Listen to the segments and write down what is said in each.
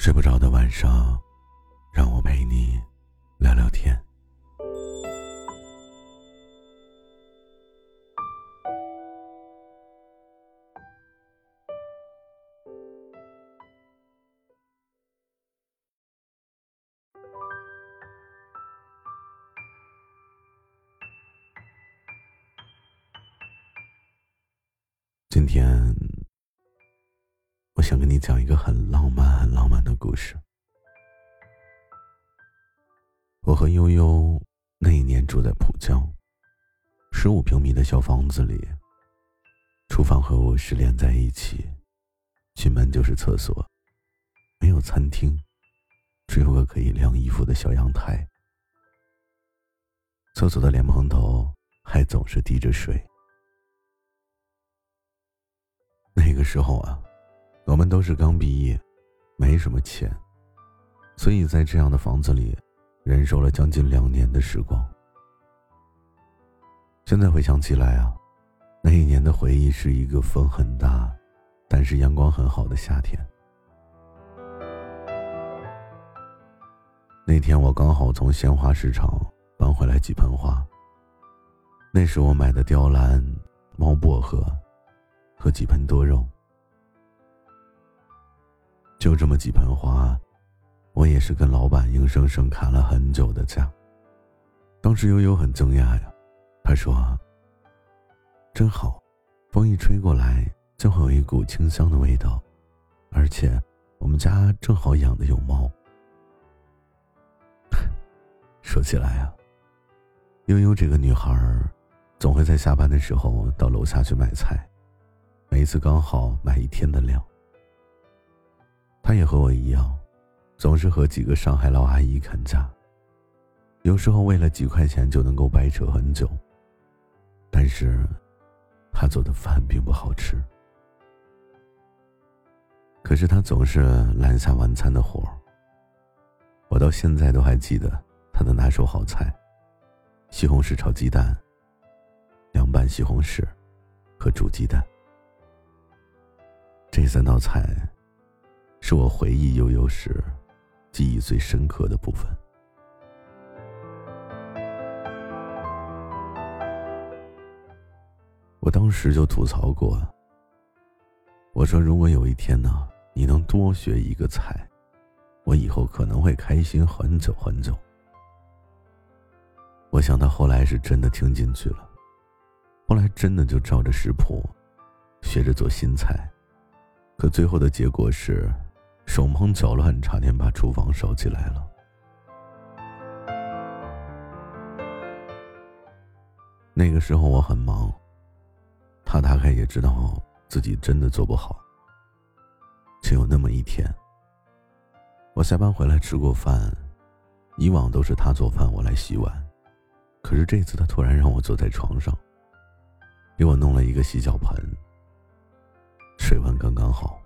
睡不着的晚上，让我陪你聊聊天。今天我想跟你讲一个很浪漫的故事。我和悠悠那一年住在浦江15平米的小房子里，厨房和卧室连在一起，进门就是厕所，没有餐厅，只有个可以晾衣服的小阳台。厕所的莲蓬头还总是滴着水。那个时候啊，我们都是刚毕业，没什么钱，所以在这样的房子里忍受了将近2年的时光。现在回想起来啊，那一年的回忆是一个风很大但是阳光很好的夏天。那天我刚好从鲜花市场搬回来几盆花，那时我买的雕兰、猫薄荷和几盆多肉。就这么几盆花，我也是跟老板硬生生砍了很久的价。当时悠悠很惊讶呀，他说：“真好，风一吹过来就会有一股清香的味道，而且我们家正好养的有猫。”说起来啊，悠悠这个女孩总会在下班的时候到楼下去买菜，每一次刚好买一天的量。他也和我一样，总是和几个上海老阿姨砍价，有时候为了几块钱就能够掰扯很久。但是他做的饭并不好吃，可是他总是揽下晚餐的活，我到现在都还记得他的拿手好菜：西红柿炒鸡蛋、凉拌西红柿和煮鸡蛋。这3道菜是我回忆悠悠时记忆最深刻的部分。我当时就吐槽过，我说如果有一天呢，你能多学一个菜，我以后可能会开心很久很久。我想他后来是真的听进去了，后来真的就照着食谱学着做新菜，可最后的结果是手忙脚乱，差点把厨房烧起来了。那个时候我很忙，他大概也知道自己真的做不好。只有那么一天，我下班回来吃过饭，以往都是他做饭我来洗碗，可是这次他突然让我坐在床上，给我弄了一个洗脚盆，水温刚刚好，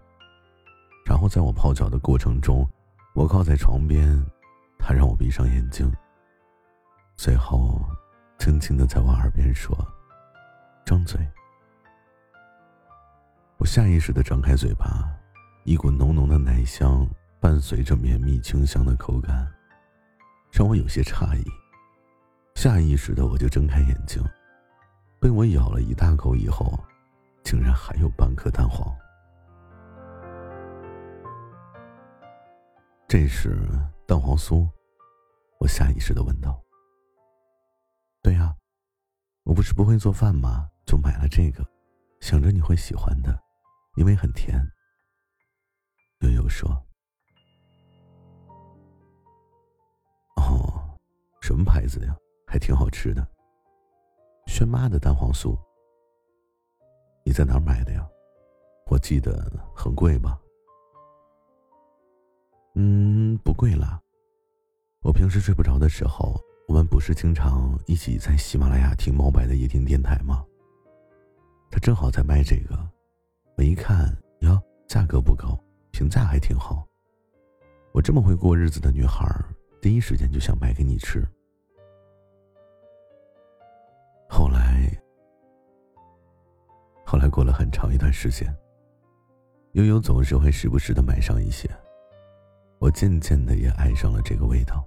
然后在我泡脚的过程中，我靠在床边，他让我闭上眼睛，随后轻轻地在我耳边说：“张嘴。”我下意识地张开嘴巴，一股浓浓的奶香伴随着绵密清香的口感，让我有些诧异。下意识地我就睁开眼睛，被我咬了一大口以后，竟然还有半颗蛋黄。这是蛋黄酥？我下意识地问道。对啊，我不是不会做饭吗？就买了这个，想着你会喜欢的，因为很甜。悠悠说。哦，什么牌子的呀？还挺好吃的。轩妈的蛋黄酥。你在哪儿买的呀？我记得很贵吧？不贵了。我平时睡不着的时候，我们不是经常一起在喜马拉雅听猫白的夜听电台吗？他正好在卖这个，我一看哟，价格不高，评价还挺好。我这么会过日子的女孩，第一时间就想买给你吃。后来过了很长一段时间，悠悠总是会时不时的买上一些，我渐渐的也爱上了这个味道。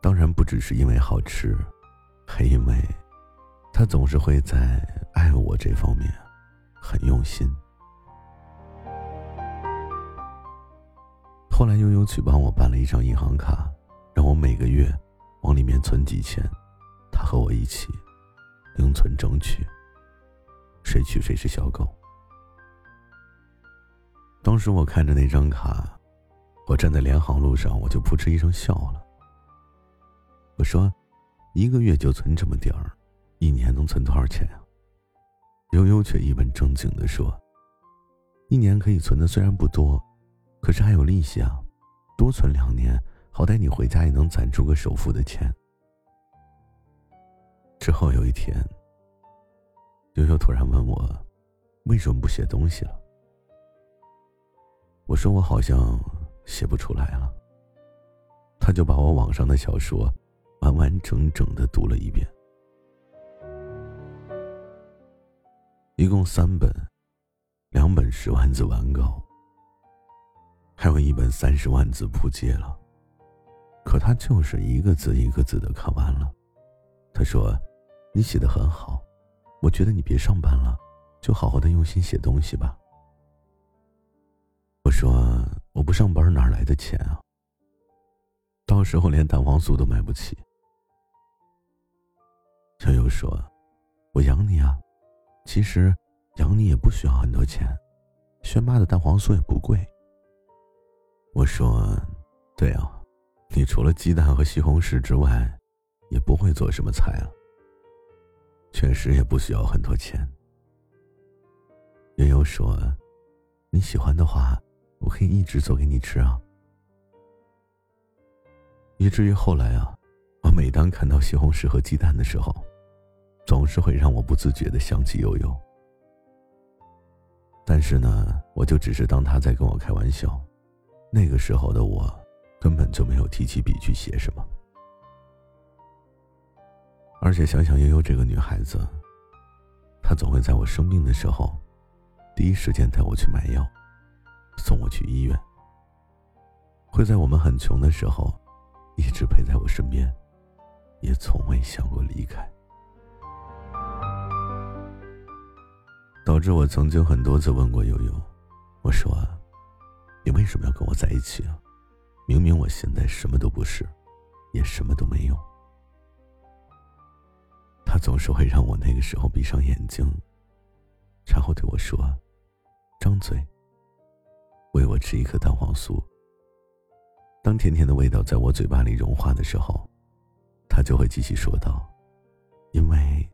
当然不只是因为好吃，还因为他总是会在爱我这方面很用心。后来悠悠去帮我办了一张银行卡，让我每个月往里面存几千，他和我一起零存整取，谁取谁是小狗。当时我看着那张卡，我站在联航路上，我就扑哧一声笑了。我说，一个月就存这么点儿，一年能存多少钱啊？悠悠却一本正经地说，一年可以存的虽然不多，可是还有利息啊，多存2年，好歹你回家也能攒出个首付的钱。之后有一天，悠悠突然问我，为什么不写东西了？我说我好像写不出来了。他就把我网上的小说完完整整地读了一遍，一共3本，2本10万字完稿，还有一本30万字扑街了。可他就是一个字一个字地看完了。他说，你写得很好，我觉得你别上班了，就好好的用心写东西吧。我说，我不上班哪来的钱啊？到时候连蛋黄酥都买不起。悠悠说，我养你啊，其实养你也不需要很多钱，轩妈的蛋黄酥也不贵。我说，对啊，你除了鸡蛋和西红柿之外，也不会做什么菜了。确实也不需要很多钱。悠悠说，你喜欢的话，我可以一直做给你吃啊。以至于后来啊，我每当看到西红柿和鸡蛋的时候，总是会让我不自觉地想起悠悠。但是呢，我就只是当他在跟我开玩笑，那个时候的我根本就没有提起笔去写什么。而且想想悠悠这个女孩子，她总会在我生病的时候第一时间带我去买药，送我去医院，会在我们很穷的时候一直陪在我身边，也从未想过离开。导致我曾经很多次问过悠悠，我说，你为什么要跟我在一起啊？明明我现在什么都不是，也什么都没有。他总是会让我那个时候闭上眼睛，然后对我说，张嘴，喂我吃一颗蛋黄酥。当甜甜的味道在我嘴巴里融化的时候，他就会继续说道，因为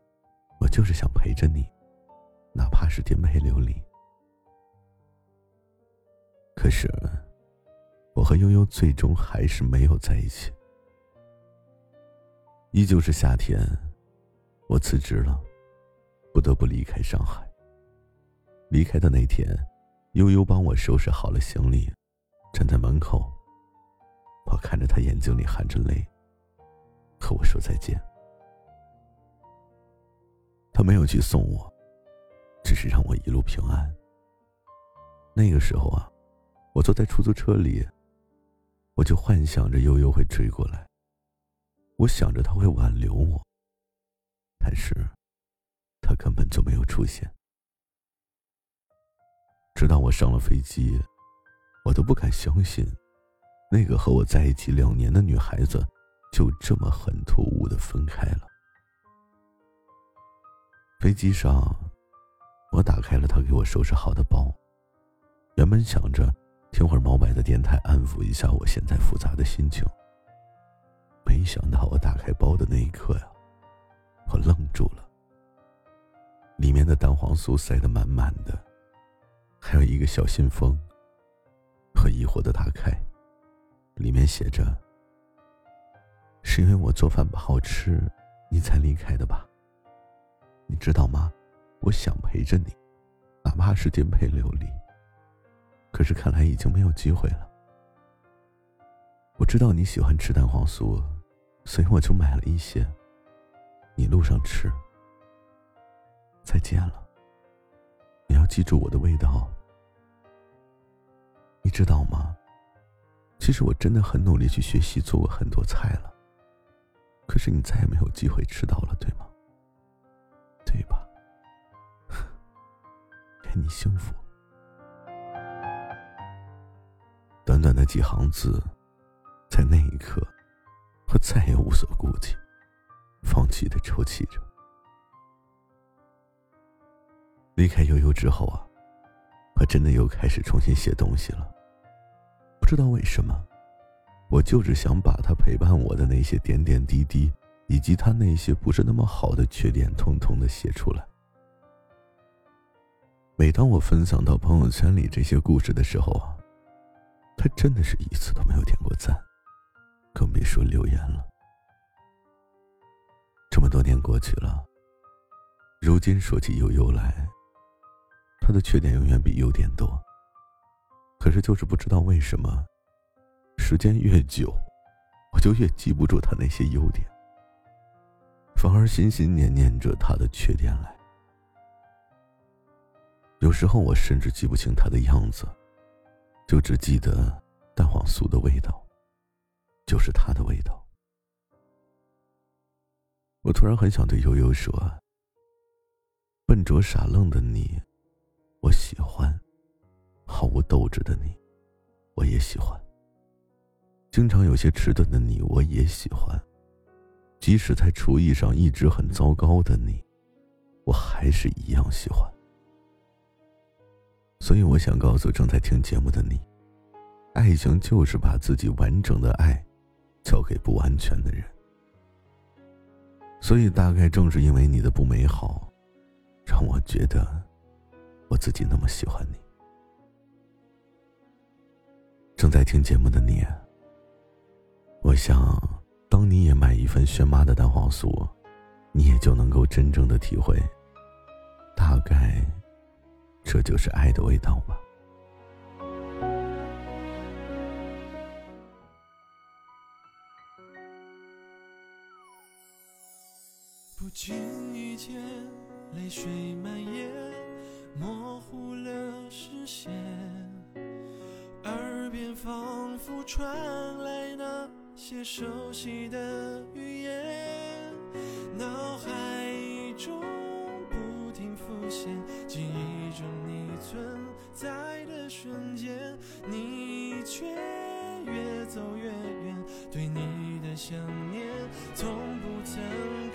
我就是想陪着你，哪怕是颠沛流离。可是我和悠悠最终还是没有在一起。依旧是夏天，我辞职了，不得不离开上海。离开的那天，悠悠帮我收拾好了行李，站在门口，我看着他眼睛里含着泪，和我说再见。他没有去送我，只是让我一路平安。那个时候啊，我坐在出租车里，我就幻想着悠悠会追过来，我想着他会挽留我，但是他根本就没有出现。直到我上了飞机，我都不敢相信，那个和我在一起2年的女孩子就这么很突兀地分开了。飞机上，我打开了她给我收拾好的包，原本想着听会儿猫白的电台安抚一下我现在复杂的心情，没想到我打开包的那一刻呀，我愣住了。里面的蛋黄酥塞得满满的，还有一个小信封，和疑惑的打开，里面写着：“是因为我做饭不好吃，你才离开的吧？你知道吗？我想陪着你，哪怕是颠沛流离。可是看来已经没有机会了。我知道你喜欢吃蛋黄酥，所以我就买了一些，你路上吃。再见了，你要记住我的味道。你知道吗？其实我真的很努力去学习做过很多菜了，可是你再也没有机会吃到了，对吗？对吧？愿你幸福。”短短的几行字，在那一刻，我再也无所顾忌，放弃的抽泣着。离开悠悠之后啊，我真的又开始重新写东西了。不知道为什么，我就是想把他陪伴我的那些点点滴滴，以及他那些不是那么好的缺点，统统的写出来。每当我分享到朋友圈里这些故事的时候啊，他真的是一次都没有点过赞，更别说留言了。这么多年过去了，如今说起悠悠来，他的缺点永远比优点多，可是就是不知道为什么，时间越久，我就越记不住他那些优点，反而心心念念着他的缺点来。有时候我甚至记不清他的样子，就只记得蛋黄酥的味道，就是他的味道。我突然很想对悠悠说：“笨拙傻愣的你，我喜欢；毫无斗志的你，我也喜欢；经常有些迟钝的你，我也喜欢；即使在厨艺上一直很糟糕的你，我还是一样喜欢。”所以我想告诉正在听节目的你，爱情就是把自己完整的爱交给不完全的人。所以大概正是因为你的不美好，让我觉得我自己那么喜欢你。正在听节目的你，我想当你也买一份轩妈的蛋黄酥，你也就能够真正的体会，大概这就是爱的味道吧。不经意间泪水蔓延，模糊了视线，耳边仿佛传来那些熟悉的语言，脑海中不停浮现，记忆中你存在的瞬间，你却越走越远，对你的想念从不曾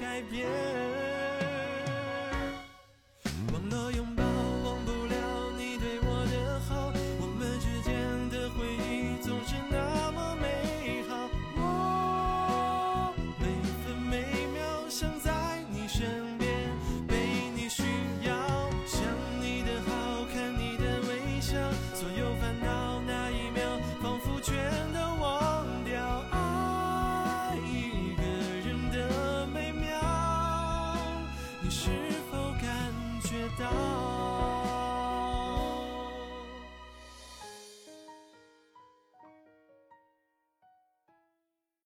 改变。